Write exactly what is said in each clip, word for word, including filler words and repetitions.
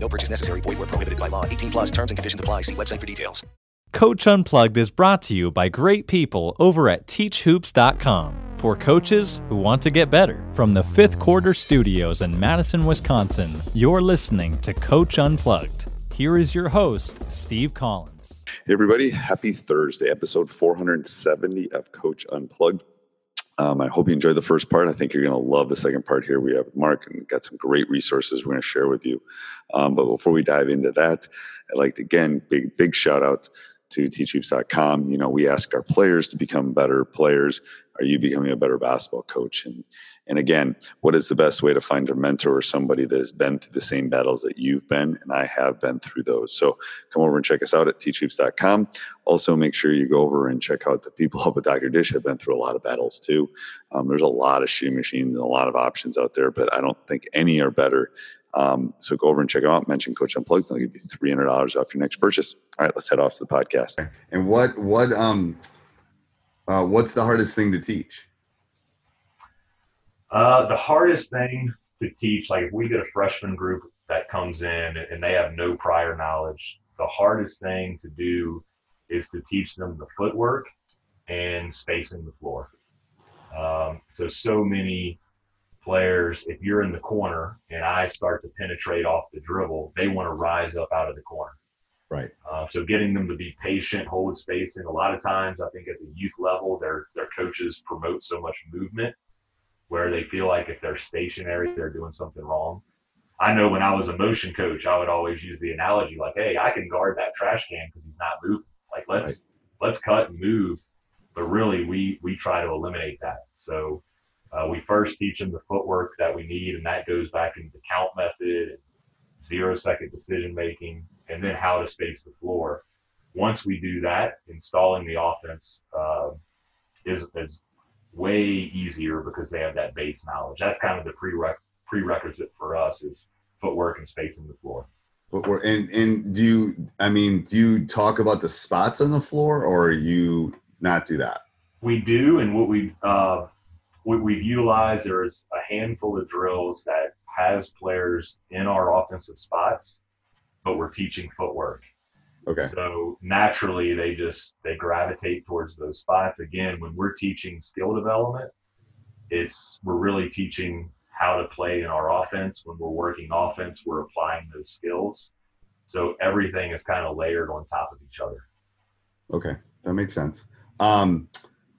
No purchase necessary. Void where prohibited by law. eighteen plus terms and conditions apply. See website for details. Coach Unplugged is brought to you by great people over at teach hoops dot com for coaches who want to get better. From the Fifth Quarter Studios in Madison, Wisconsin, you're listening to Coach Unplugged. Here is your host, Steve Collins. Hey, everybody. Happy Thursday, episode four hundred seventy of Coach Unplugged. Um, I hope you enjoyed the first part. I think you're going to love the second part here. We have Mark and got some great resources we're going to share with you. Um, but before we dive into that, I'd like to, again, big, big shout out to teach hoops dot com. You know, we ask our players to become better players. Are you becoming a better basketball coach? And, and again, what is the best way to find a mentor or somebody that has been through the same battles that you've been? And I have been through those. So come over and check us out at teach hoops dot com. Also, make sure you go over and check out the people up with Doctor Dish. Have been through a lot of battles too. Um, there's a lot of shooting machines and a lot of options out there, but I don't think any are better. Um, so go over and check them out. Mention Coach Unplugged. They'll give you three hundred dollars off your next purchase. All right, let's head off to the podcast. And what, what, um, Uh, what's the hardest thing to teach? Uh, the hardest thing to teach, like if we get a freshman group that comes in and they have no prior knowledge, the hardest thing to do is to teach them the footwork and spacing the floor. Um, so, so many players, if you're in the corner and I start to penetrate off the dribble, they want to rise up out of the corner. Right. Uh, so getting them to be patient, hold spacing. A lot of times, I think at the youth level, their their coaches promote so much movement where they feel like if they're stationary, they're doing something wrong. I know when I was a motion coach, I would always use the analogy like, hey, I can guard that trash can because he's not moving. Like, let's right. let's cut and move. But really, we, we try to eliminate that. So uh, we first teach them the footwork that we need, and that goes back into the count method and zero-second decision-making, and then how to space the floor. Once we do that, installing the offense uh, is is way easier because they have that base knowledge. That's kind of the prereq- prerequisite for us is footwork and spacing the floor. Footwork. And, and do you, I mean, do you talk about the spots on the floor, or you not do that? We do, and what we've, uh, what we've utilized, there's a handful of drills that has players in our offensive spots, but we're teaching footwork. Okay. So naturally they just, they gravitate towards those spots. Again, when we're teaching skill development, it's, we're really teaching how to play in our offense. When we're working offense, we're applying those skills. So everything is kind of layered on top of each other. Okay. That makes sense. Um,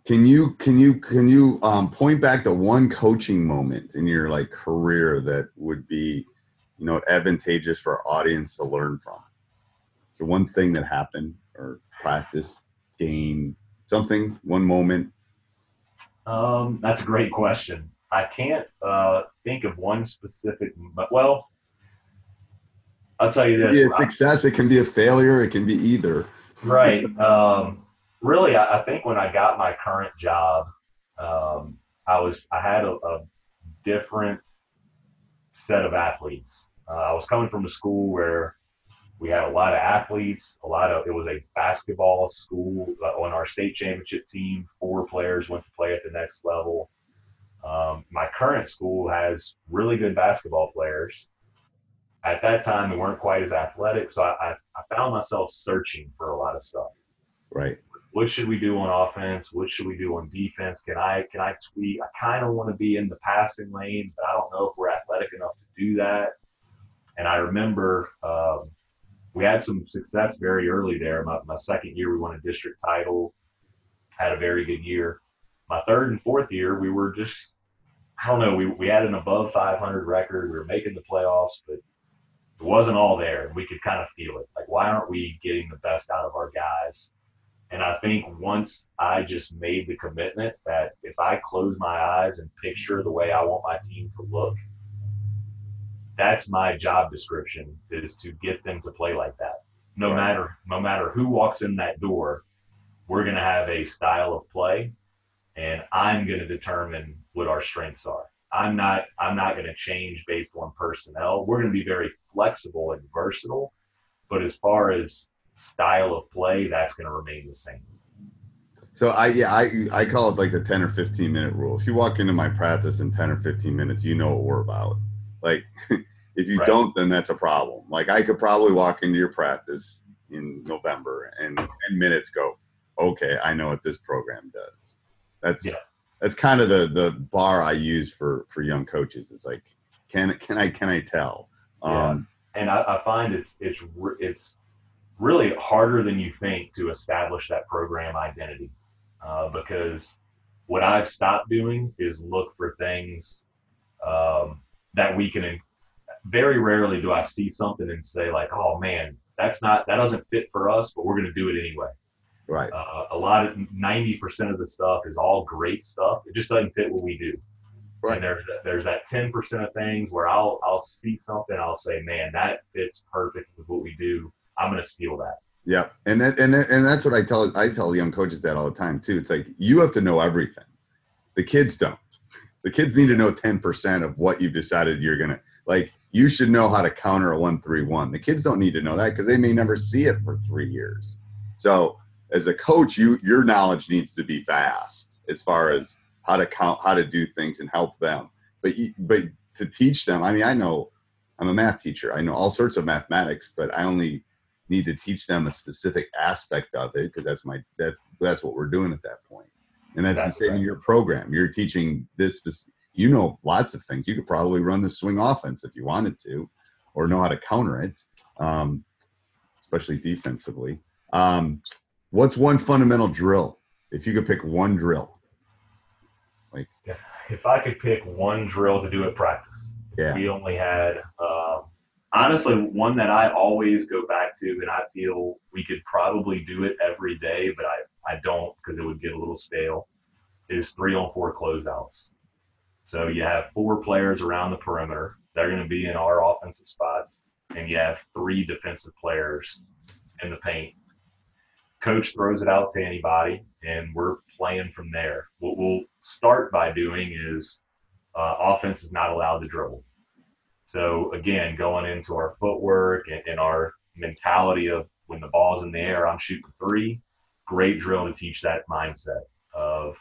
Can you can you can you um, point back to one coaching moment in your like career that would be, you know, advantageous for our audience to learn from? The one thing that happened, or practice, game, something, one moment. Um, that's a great question. I can't uh, think of one specific, but well, I'll tell you this: it can be a success, it can be a failure, it can be either. Right. Um, Really, I think when I got my current job, um, I was I had a, a different set of athletes. Uh, I was coming from a school where We had a lot of athletes, a lot of, it was a basketball school. On our state championship team, four players went to play at the next level. Um, my current school has really good basketball players. At that time, we weren't quite as athletic, so I, I, I found myself searching for a lot of stuff. Right. What should we do on offense? What should we do on defense? Can I can I tweak? I kind of want to be in the passing lane, but I don't know if we're athletic enough to do that. And I remember um, we had some success very early there. My, my second year, we won a district title, had a very good year. My third and fourth year, we were just, I don't know, we, we had an above five hundred record. We were making the playoffs, but it wasn't all there. We could kind of feel it. Like, why aren't we getting the best out of our guys? And I think once I just made the commitment that if I close my eyes and picture the way I want my team to look, that's my job description, is to get them to play like that. No right. matter no matter who walks in that door, we're going to have a style of play, and I'm going to determine what our strengths are. I'm not I'm not going to change based on personnel. We're going to be very flexible and versatile, but as far as style of play, that's going to remain the same. So I yeah I I call it like the ten or fifteen minute rule. If you walk into my practice in ten or fifteen minutes, you know what we're about. Like, if you right. don't, then that's a problem. Like, I could probably walk into your practice in November and ten minutes go, okay, I know what this program does. That's yeah. that's kind of the the bar I use for for young coaches. It's like, can can I can I tell? Yeah. Um, and I, I find it's it's it's really harder than you think to establish that program identity, uh, because what I've stopped doing is look for things um, that we can. Very rarely do I see something and say like, "Oh man, that's not that doesn't fit for us," but we're going to do it anyway. Right. Uh, a lot of ninety percent of the stuff is all great stuff. It just doesn't fit what we do. Right. And there's there's that ten percent of things where I'll I'll see something, I'll say, "Man, that fits perfect with what we do. I'm going to steal that." Yeah. And that, and that, and that's what I tell, I tell young coaches that all the time too. It's like, you have to know everything. The kids don't. The kids need to know ten percent of what you've decided you're going to, like, you should know how to counter a one, three, one. The kids don't need to know that because they may never see it for three years. So as a coach, you, your knowledge needs to be vast as far as how to count, how to do things and help them. But, you, but to teach them, I mean, I know I'm a math teacher. I know all sorts of mathematics, but I only need to teach them a specific aspect of it because that's my that that's what we're doing at that point. And that's, that's the same right. in your program. You're teaching this, you know, lots of things. You could probably run the swing offense if you wanted to, or know how to counter it, um, especially defensively. Um, what's one fundamental drill? If you could pick one drill. Like, if I could pick one drill to do at practice, yeah. we only had uh, – honestly, one that I always go back to, and I feel we could probably do it every day, but I, I don't because it would get a little stale, is three-on-four closeouts. So you have four players around the perimeter. They're going to be in our offensive spots, and you have three defensive players in the paint. Coach throws it out to anybody, and we're playing from there. What we'll start by doing is uh, offense is not allowed to dribble. So, again, going into our footwork and, and our mentality of when the ball's in the air, I'm shooting three, great drill to teach that mindset of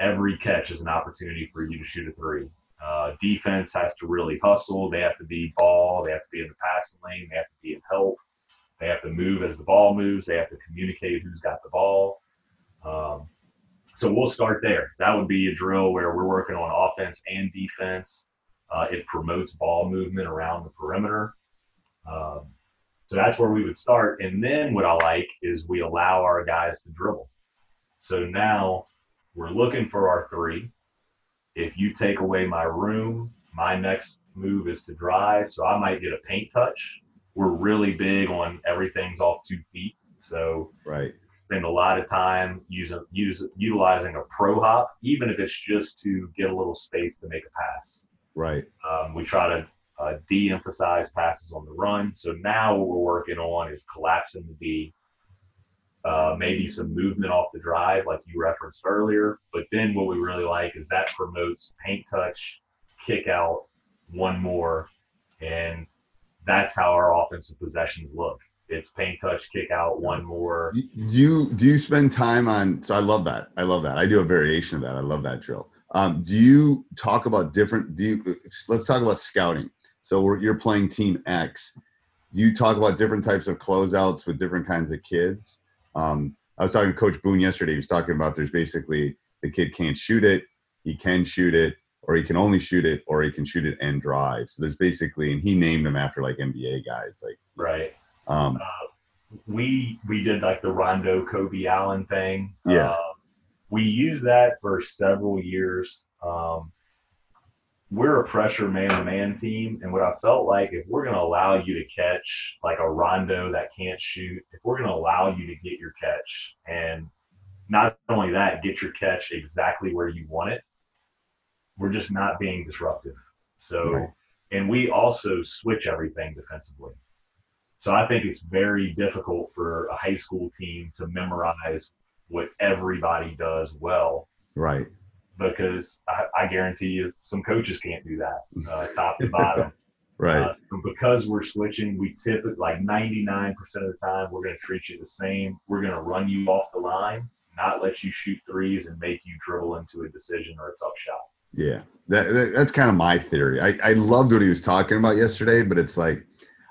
every catch is an opportunity for you to shoot a three. Uh, defense has to really hustle. They have to be ball. They have to be in the passing lane. They have to be in help. They have to move as the ball moves. They have to communicate who's got the ball. Um, so we'll start there. That would be a drill where we're working on offense and defense. Uh, it promotes ball movement around the perimeter. Um, so that's where we would start. And then what I like is we allow our guys to dribble. So now we're looking for our three. If you take away my room, my next move is to drive. So I might get a paint touch. We're really big on everything's off two feet. So right. spend a lot of time using, using, utilizing a pro hop, even if it's just to get a little space to make a pass. Right. Um, we try to uh, de-emphasize passes on the run. So now what we're working on is collapsing the D, uh, maybe some movement off the drive like you referenced earlier. But then what we really like is that promotes paint touch, kick out, one more. And that's how our offensive possessions look. It's paint touch, kick out, one more. Do you, do you spend time on, so I love that. I love that. I do a variation of that. I love that drill. Um, do you talk about different, do you, let's talk about scouting. So we're, you're playing team X. Do you talk about different types of closeouts with different kinds of kids? Um, I was talking to Coach Boone yesterday. He was talking about there's basically the kid can't shoot it, he can shoot it, or he can only shoot it, or he can shoot it and drive. So there's basically, and he named them after like N B A guys. Like right. Um, uh, we we did like the Rondo Kobe Allen thing. Yeah. Um, we used that for several years. Um, we're a pressure man-to-man team, and what I felt like, if we're going to allow you to catch like a Rondo that can't shoot, if we're going to allow you to get your catch, and not only that, get your catch exactly where you want it, we're just not being disruptive. So, right. And we also switch everything defensively. So I think it's very difficult for a high school team to memorize what everybody does well. Right. Because I, I guarantee you some coaches can't do that, uh, top to bottom. Right. Uh, so because we're switching, we typically, like ninety-nine percent of the time, we're going to treat you the same. We're going to run you off the line, not let you shoot threes, and make you dribble into a decision or a tough shot. Yeah, that, that that's kind of my theory. I, I loved what he was talking about yesterday, but it's like,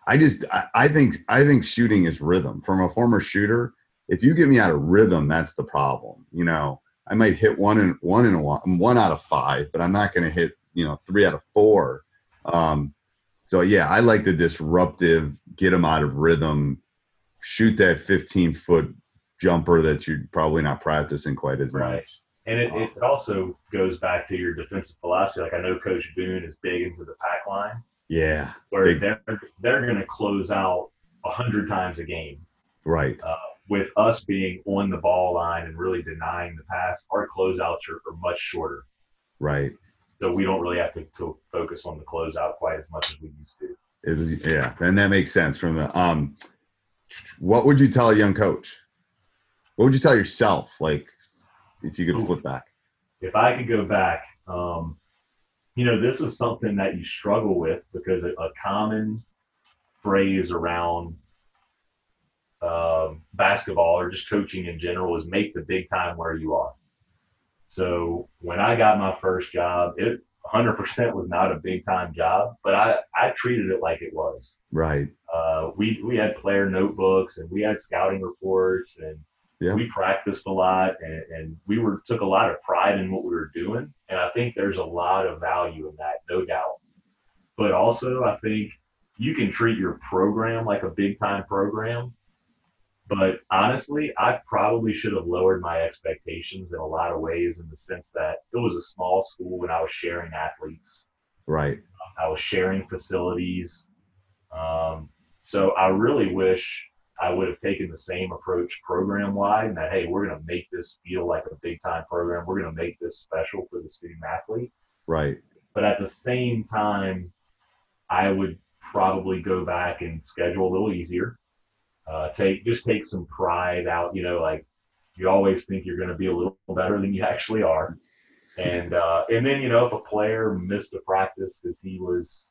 I just I, I think I think shooting is rhythm. From a former shooter, if you get me out of rhythm, that's the problem. You know, I might hit one and one and one, one out of five, but I'm not going to hit you know three out of four. Um, so yeah, I like the disruptive, get them out of rhythm, shoot that fifteen foot jumper that you're probably not practicing quite as right. much. And it, it also goes back to your defensive philosophy. Like I know Coach Boone is big into the pack line. Yeah. Where big. they're they're going to close out a hundred times a game. Right. Uh, with us being on the ball line and really denying the pass, our closeouts are, are much shorter. Right. So we don't really have to, to focus on the closeout quite as much as we used to. It was, yeah, and that makes sense. From the um, what would you tell a young coach? What would you tell yourself? Like. If you could flip back. If I could go back, um, you know, this is something that you struggle with because a, a common phrase around uh, basketball or just coaching in general is make the big time where you are. So when I got my first job, it one hundred percent was not a big time job, but I, I treated it like it was. Right. Uh, we, we had player notebooks and we had scouting reports and yeah. We practiced a lot, and, and we were took a lot of pride in what we were doing, and I think there's a lot of value in that, no doubt. But also, I think you can treat your program like a big-time program, but honestly, I probably should have lowered my expectations in a lot of ways in the sense that it was a small school and I was sharing athletes. Right. I was sharing facilities. Um, so I really wish – I would have taken the same approach program-wide and that, hey, we're going to make this feel like a big-time program. We're going to make this special for the student-athlete. Right. But at the same time, I would probably go back and schedule a little easier. Uh, take Just take some pride out. You know, like you always think you're going to be a little better than you actually are. And uh, and then, you know, if a player missed a practice because he was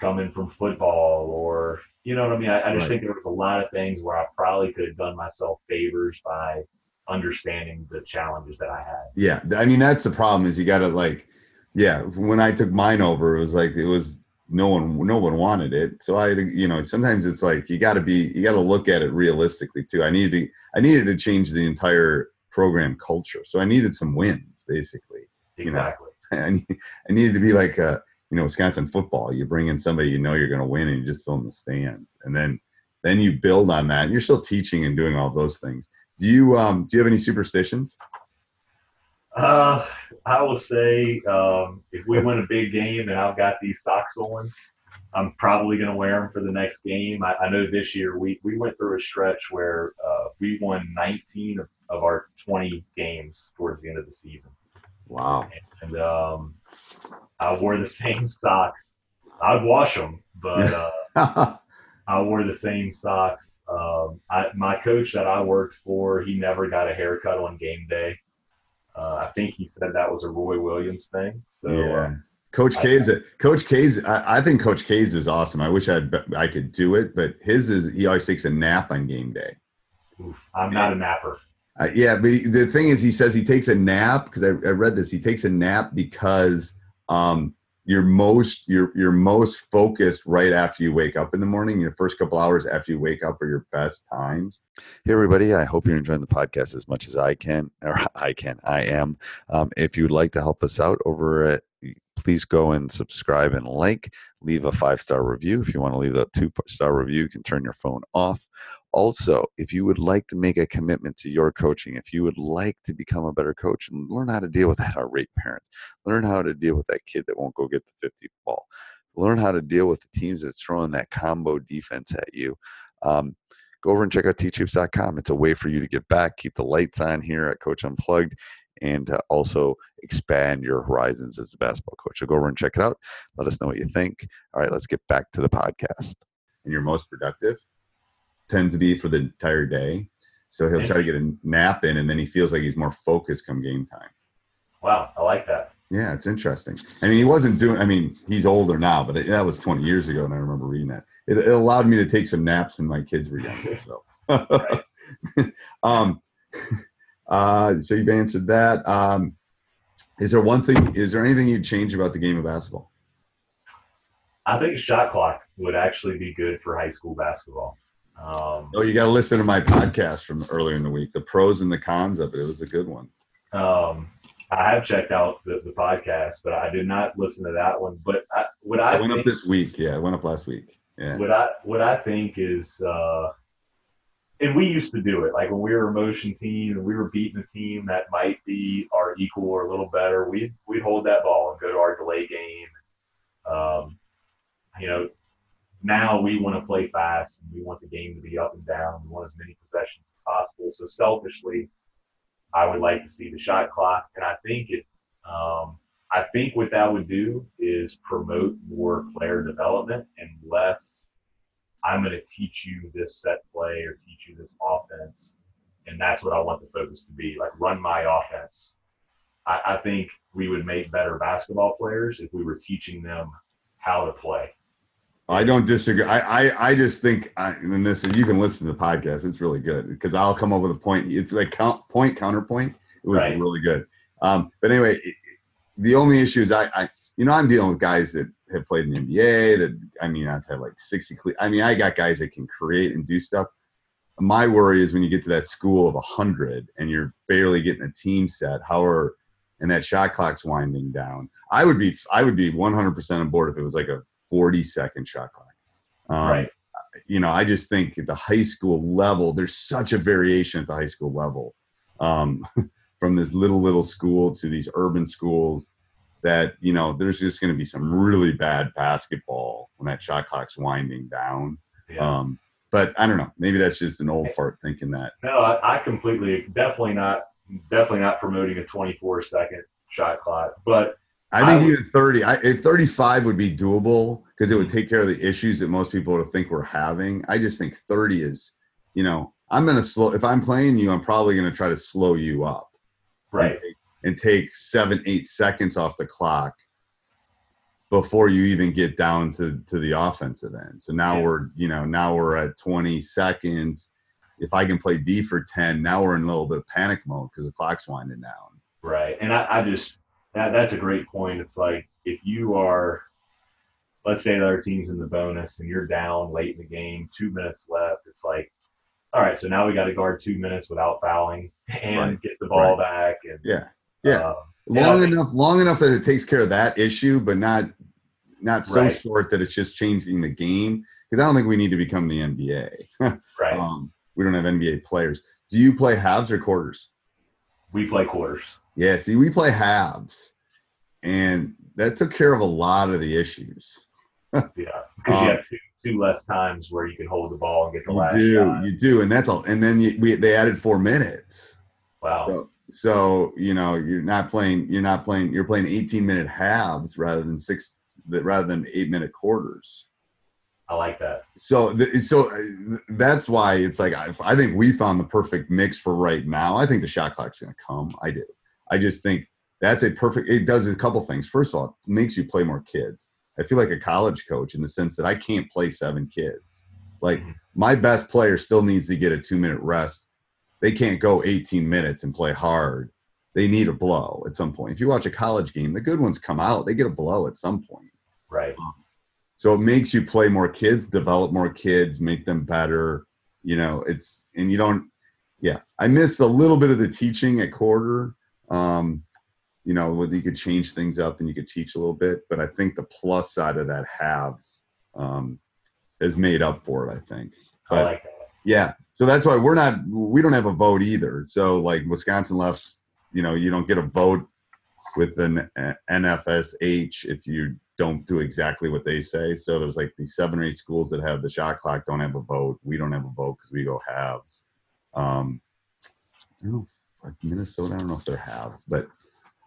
coming from football or – you know what I mean? I, I just right. think there was a lot of things where I probably could have done myself favors by understanding the challenges that I had. Yeah. I mean, that's the problem is you got to like, yeah, when I took mine over, it was like, it was no one, no one wanted it. So I, you know, sometimes it's like, you got to be, you got to look at it realistically too. I needed to, I needed to change the entire program culture. So I needed some wins basically. Exactly. You know? I, need, I needed to be like a, you know, Wisconsin football, you bring in somebody you know you're going to win and you just fill in the stands. And then then you build on that. And you're still teaching and doing all those things. Do you um, do you have any superstitions? Uh, I will say um, if we win a big game and I've got these socks on, I'm probably going to wear them for the next game. I, I know this year we, we went through a stretch where uh, we won nineteen of, of our twenty games towards the end of the season. Wow. And um, I wore the same socks. I'd wash them, but uh, I wore the same socks. Um, I, my coach that I worked for, he never got a haircut on game day. Uh, I think he said that was a Roy Williams thing. So yeah. uh, Coach K's, Coach K's, I, I think Coach K's is awesome. I wish I'd, I could do it, but his is, he always takes a nap on game day. Oof, I'm and, not a napper. Uh, yeah, but he, the thing is, he says he takes a nap, because I, I read this, he takes a nap because um, you're most, you're, you're most focused right after you wake up in the morning. Your first couple hours after you wake up are your best times. Hey, everybody, I hope you're enjoying the podcast as much as I can, or I can, I am. Um, if you'd like to help us out over at please go and subscribe and like, leave a five-star review. If you want to leave a two-star review, you can turn your phone off. Also, if you would like to make a commitment to your coaching, if you would like to become a better coach and learn how to deal with that irate parent, learn how to deal with that kid that won't go get the fifty ball, learn how to deal with the teams that's throwing that combo defense at you, um, go over and check out teach hoops dot com. It's a way for you to get back, keep the lights on here at Coach Unplugged, and uh, also expand your horizons as a basketball coach. So go over and check it out. Let us know what you think. All right, let's get back to the podcast. And your most productive tends to be for the entire day. So he'll try to get a nap in, and then he feels like he's more focused come game time. Wow, I like that. Yeah, it's interesting. I mean, he wasn't doing – I mean, he's older now, but it, that was twenty years ago, and I remember reading that. It, it allowed me to take some naps when my kids were younger. So, um, Uh, so you've answered that. Um, is there one thing, is there anything you'd change about the game of basketball? I think a shot clock would actually be good for high school basketball. Um, oh, you got to listen to my podcast from earlier in the week, the pros and the cons of it. It was a good one. Um, I have checked out the, the podcast, but I did not listen to that one. But I, what I, I went think, up this week. Yeah. I went up last week. Yeah. What I, what I think is, uh, and we used to do it, like when we were a motion team and we were beating a team that might be our equal or a little better, we'd, we'd hold that ball and go to our delay game. Um, you know, now we want to play fast and we want the game to be up and down. We want as many possessions as possible. So selfishly, I would like to see the shot clock. And I think it, um, I think what that would do is promote more player development and less I'm going to teach you this set play or teach you this offense, and that's what I want the focus to be, like run my offense. I, I think we would make better basketball players if we were teaching them how to play. I don't disagree. I, I, I just think, I, and this, you can listen to the podcast, it's really good, because I'll come up with a point. It's like count, point, counterpoint. It was right. Really good. Um, but anyway, it, the only issue is I, I – you know, I'm dealing with guys that have played in the N B A that, I mean, I've had like sixty cle- I mean, I got guys that can create and do stuff. My worry is when you get to that school of one hundred and you're barely getting a team set, how are, and that shot clock's winding down. I would be, I would be one hundred percent on board if it was like a forty second shot clock. Um, right. You know, I just think at the high school level, there's such a variation at the high school level, um, from this little, little school to these urban schools, that, you know, there's just going to be some really bad basketball when that shot clock's winding down. Yeah. Um, but I don't know, maybe that's just an old fart thinking that. No, I, I completely, definitely not, definitely not promoting a twenty-four second shot clock, but I think I would, even thirty, I, thirty-five would be doable because it would take care of the issues that most people would think we're having. I just think thirty is, you know, I'm going to slow, if I'm playing you, I'm probably going to try to slow you up. Right. And take seven, eight seconds off the clock before you even get down to, to the offensive end. So now yeah. we're, you know, now we're at twenty seconds. If I can play D for ten, now we're in a little bit of panic mode because the clock's winding down. Right. And I, I just, that, that's a great point. It's like, if you are, let's say the other team's in the bonus and you're down late in the game, two minutes left, it's like, all right, so now we got to guard two minutes without fouling and right. get the ball right. back. And, yeah. Yeah, uh, long think, enough, long enough that it takes care of that issue, but not not so right. short that it's just changing the game. Because I don't think we need to become the N B A. Right. Um, we don't have N B A players. Do you play halves or quarters? We play quarters. Yeah, see, we play halves, and that took care of a lot of the issues. Yeah, because um, you have two, two less times where you can hold the ball and get the you last do, shot. You do, and that's all. And then you, we they added four minutes. Wow. So, So, you know, you're not playing, you're not playing, you're playing eighteen minute halves rather than six, rather than eight minute quarters. I like that. So, th- so that's why it's like, I, I think we found the perfect mix for right now. I think the shot clock's going to come. I do. I just think that's a perfect, it does a couple things. First of all, it makes you play more kids. I feel like a college coach in the sense that I can't play seven kids. Like my best player still needs to get a two minute rest. They can't go eighteen minutes and play hard. They need a blow at some point. If you watch a college game, the good ones come out, they get a blow at some point. Right. So it makes you play more kids, develop more kids, make them better. You know, it's, and you don't, yeah, I missed a little bit of the teaching at quarter. Um, you know, whether you could change things up and you could teach a little bit, but I think the plus side of that halves um, has made up for it, I think. But, I like that. Yeah. So that's why we're not, we don't have a vote either. So like Wisconsin left, you know, you don't get a vote with an N F S H if you don't do exactly what they say. So there's like these seven or eight schools that have the shot clock don't have a vote. We don't have a vote because we go halves. Um, I don't know, like Minnesota, I don't know if they're halves, but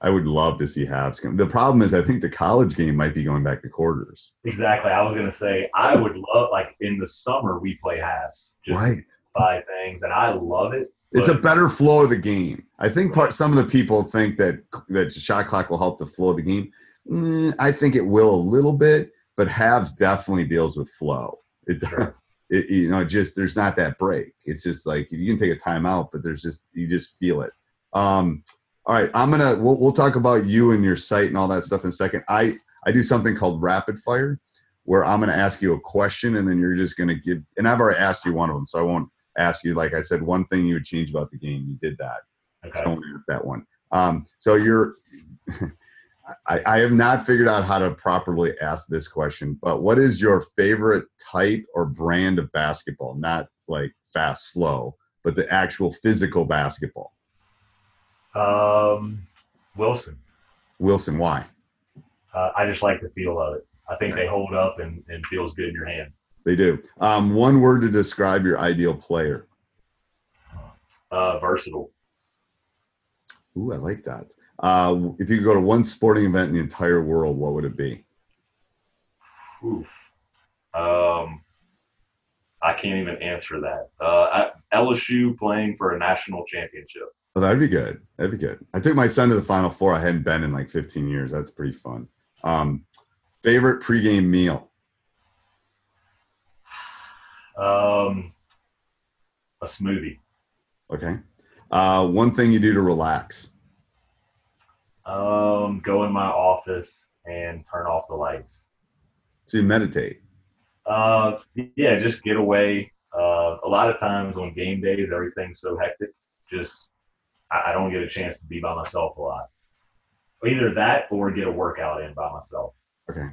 I would love to see halves come. The problem is I think the college game might be going back to quarters. Exactly. I was going to say, I would love, like in the summer we play halves. Just right. Buy things, and I love it. It's a better flow of the game. I think part, some of the people think that that shot clock will help the flow of the game. Mm, I think it will a little bit, but halves definitely deals with flow. It, sure. it you know, just there's not that break. It's just like you can take a timeout, but there's just you just feel it. Um, all right, I'm gonna we'll, we'll talk about you and your site and all that stuff in a second. I I do something called rapid fire, where I'm gonna ask you a question and then you're just gonna give. And I've already asked you one of them, so I won't ask you. Like I said, one thing you would change about the game. You did that. Okay. Don't answer that one. Um, so you're. I, I have not figured out how to properly ask this question, but what is your favorite type or brand of basketball? Not like fast, slow, but the actual physical basketball. Um, Wilson. Wilson, why? Uh, I just like the feel of it. I think okay. They hold up and, and feels good in your hand. They do. Um, one word to describe your ideal player. Uh, versatile. Ooh, I like that. Uh, if you could go to one sporting event in the entire world, what would it be? Oof. Um, I can't even answer that. Uh, L S U playing for a national championship. Oh, that'd be good. That'd be good. I took my son to the Final Four. I hadn't been in like fifteen years. That's pretty fun. Um, favorite pregame meal? Um, a smoothie. Okay. Uh, one thing you do to relax. Um, go in my office and turn off the lights. So you meditate? Uh, yeah, just get away. Uh, a lot of times on game days, everything's so hectic. Just, I, I don't get a chance to be by myself a lot. Either that or get a workout in by myself. Okay.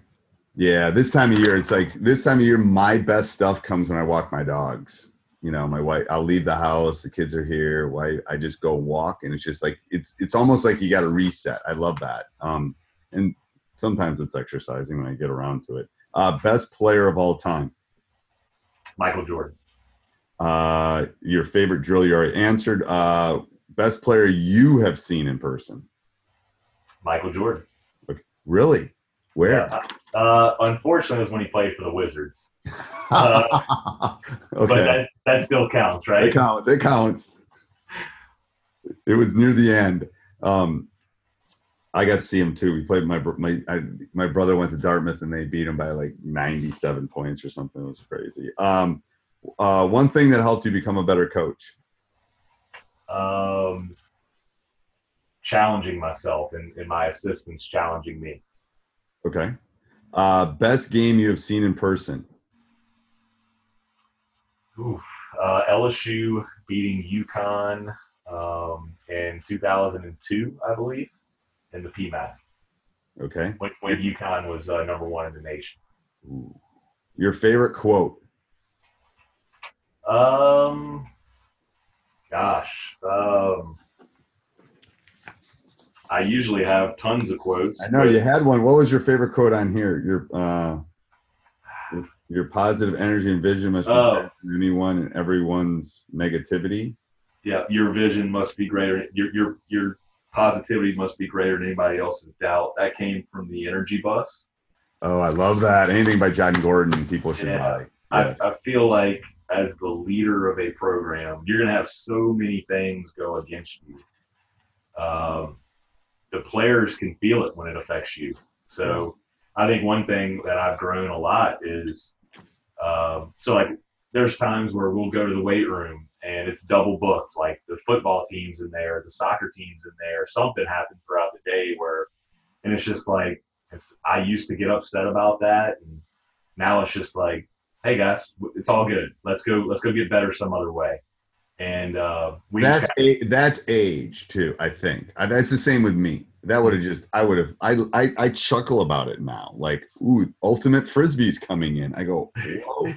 Yeah, this time of year, it's like this time of year, my best stuff comes when I walk my dogs. You know, my wife, I'll leave the house, the kids are here, wife, I just go walk, and it's just like, it's it's almost like you got to reset. I love that. Um, and sometimes it's exercising when I get around to it. Uh, best player of all time? Michael Jordan. Uh, your favorite drill you already answered. Uh, best player you have seen in person? Michael Jordan. Really? Where? Yeah. Uh, unfortunately, it was when he played for the Wizards. Uh, okay. But that, that still counts, right? It counts. It counts. It was near the end. Um, I got to see him too. We played my my I, my brother went to Dartmouth and they beat him by like ninety-seven points or something. It was crazy. Um, uh, one thing that helped you become a better coach? Um, challenging myself and, and my assistants challenging me. Okay. Uh, best game you have seen in person? Oof, uh, L S U beating UConn um, in two thousand two, I believe, in the P M A C. Okay. When, when UConn was uh, number one in the nation. Ooh. Your favorite quote? Um, gosh, um, I usually have tons of quotes. I know you had one. What was your favorite quote on here? Your uh, your, your positive energy and vision must be oh. greater than anyone and everyone's negativity. Yeah, your vision must be greater. Your your your positivity must be greater than anybody else's doubt. That came from the Energy Bus. Oh, I love that. Anything by John Gordon, people should yeah. buy. Yes. I, I feel like as the leader of a program, you're going to have so many things go against you. Um. the players can feel it when it affects you. So I think one thing that I've grown a lot is, uh, so like there's times where we'll go to the weight room and it's double booked, like the football team's in there, the soccer team's in there, something happened throughout the day where, and it's just like, it's, I used to get upset about that. And now it's just like, hey guys, it's all good. Let's go, let's go get better some other way. And uh, we that's a, that's age too. I think I, that's the same with me. That would have just I would have I, I I chuckle about it now. Like, ooh, ultimate frisbee's coming in. I go, whoa.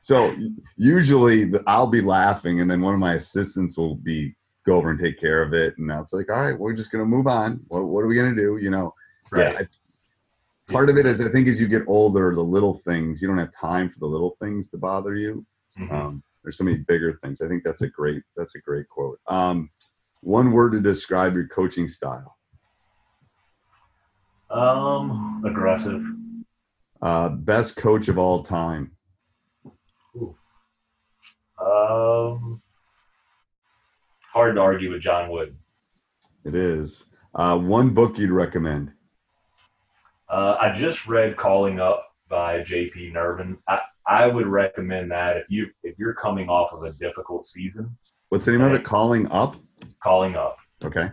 So usually the, I'll be laughing, and then one of my assistants will be go over and take care of it. And I was like, all right, we're just gonna move on. What what are we gonna do? You know, right. Yeah. I, part of it is I think as you get older, the little things, you don't have time for the little things to bother you. Mm-hmm. Um, There's so many bigger things. I think that's a great, that's a great quote. Um, one word to describe your coaching style. Um, aggressive. Uh, best coach of all time. Ooh. Um, hard to argue with John Wooden. It is. Uh, one book you'd recommend. Uh, I just read Calling Up by J P Nervin. I, I would recommend that if you if you're coming off of a difficult season. What's the name of it? Calling Up? Calling Up. Okay.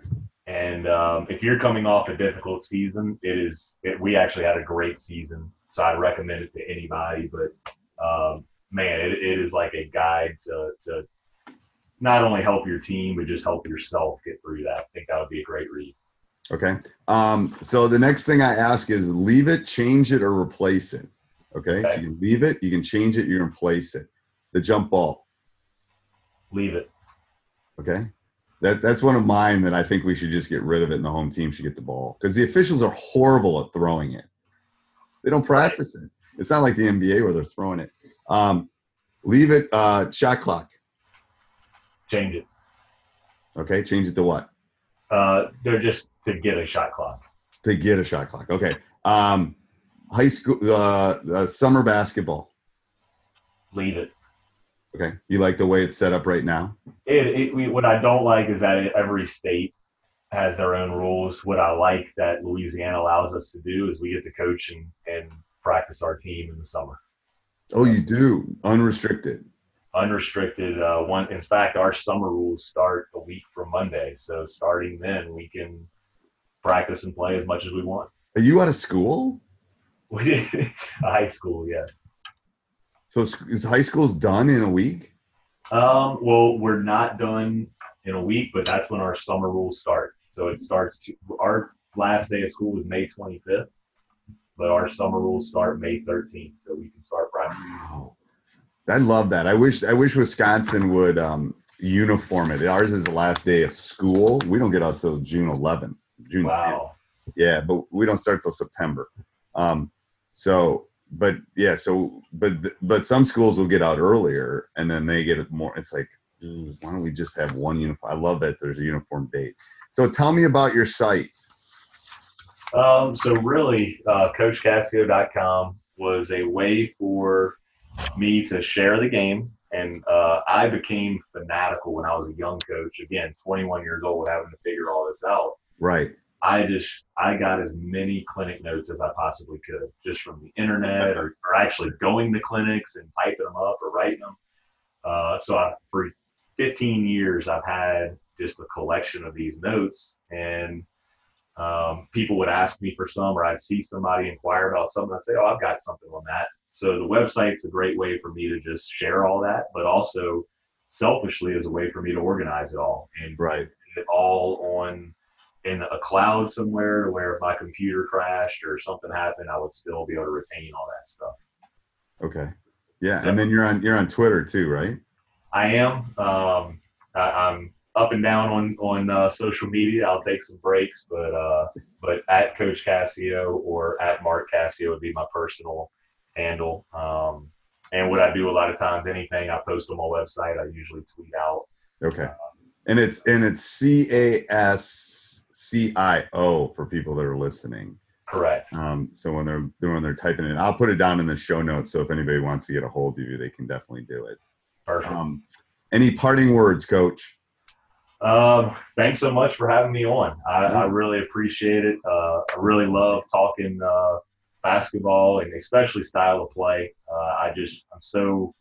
And um, if you're coming off a difficult season, it is. It, we actually had a great season, so I'd recommend it to anybody. But um, man, it, it is like a guide to, to not only help your team, but just help yourself get through that. I think that would be a great read. Okay. Um, so the next thing I ask is leave it, change it, or replace it. Okay, so you can leave it, you can change it, you can replace it. The jump ball. Leave it. Okay, that that's one of mine that I think we should just get rid of it, and the home team should get the ball because the officials are horrible at throwing it. They don't practice it. It's not like the N B A where they're throwing it. Um, leave it. Uh, shot clock. Change it. Okay, change it to what? Uh, they're just to get a shot clock. To get a shot clock. Okay. Um, High school, uh, uh, summer basketball. Leave it. Okay. You like the way it's set up right now? It, it, what I don't like is that every state has their own rules. What I like that Louisiana allows us to do is we get to coach and, and practice our team in the summer. Oh, um, you do? Unrestricted? Unrestricted. Uh, one. In fact, our summer rules start a week from Monday. So starting then, we can practice and play as much as we want. Are you out of school? High school, yes. So is high school's done in a week? Um, well, we're not done in a week, but that's when our summer rules start. So it starts – our last day of school was May twenty-fifth, but our summer rules start May thirteenth, so we can start practicing. Wow. I love that. I wish I wish Wisconsin would um, uniform it. Ours is the last day of school. We don't get out till June eleventh. June wow. tenth. Yeah, but we don't start till September. Um, so, but yeah, so, but, but some schools will get out earlier and then they get it more. It's like, why don't we just have one uniform? I love that there's a uniform date. So tell me about your site. Um, so really, uh, Coach Cascio dot com was a way for me to share the game. And, uh, I became fanatical when I was a young coach, again, twenty-one years old, having to figure all this out. Right. I just, I got as many clinic notes as I possibly could, just from the internet or, or actually going to clinics and typing them up or writing them. Uh, so I, for fifteen years, I've had just a collection of these notes, and um, people would ask me for some, or I'd see somebody inquire about something. I'd say, oh, I've got something on that. So the website's a great way for me to just share all that, but also selfishly is a way for me to organize it all and right. put it all on in a cloud somewhere where if my computer crashed or something happened, I would still be able to retain all that stuff. Okay. Yeah. So, and then you're on, you're on Twitter too, right? I am. Um, I, I'm up and down on, on uh, social media. I'll take some breaks, but, uh, but at Coach Cascio or at Mark Cascio would be my personal handle. Um, and what I do a lot of times, anything I post on my website, I usually tweet out. Okay. Uh, and it's, and it's C A S C I O for people that are listening. Correct. Um, so when they're when they're typing it, I'll put it down in the show notes. So if anybody wants to get a hold of you, they can definitely do it. Perfect. Um, any parting words, Coach? Uh, thanks so much for having me on. I, I really appreciate it. Uh, I really love talking uh, basketball and especially style of play. Uh, I just, I'm so,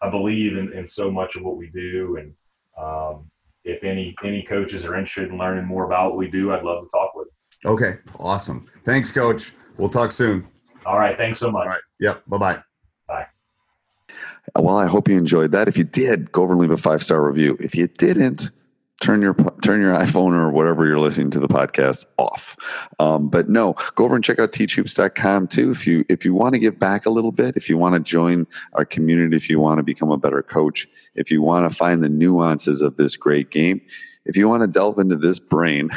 I believe in, in so much of what we do. And um, if any, any coaches are interested in learning more about what we do, I'd love to talk with them. Okay. Awesome. Thanks, Coach. We'll talk soon. All right. Thanks so much. All right. Yep. Bye-bye. Bye. Well, I hope you enjoyed that. If you did, go over and leave a five-star review. If you didn't, turn your turn your iPhone or whatever you're listening to the podcast off. Um, but no, go over and check out teach hoops dot com too. If you, if you want to give back a little bit, if you want to join our community, if you want to become a better coach, if you want to find the nuances of this great game, if you want to delve into this brain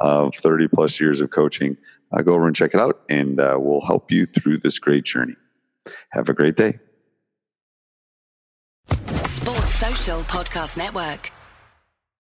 of thirty plus years of coaching, uh, go over and check it out, and uh, we'll help you through this great journey. Have a great day. Sports Social Podcast Network.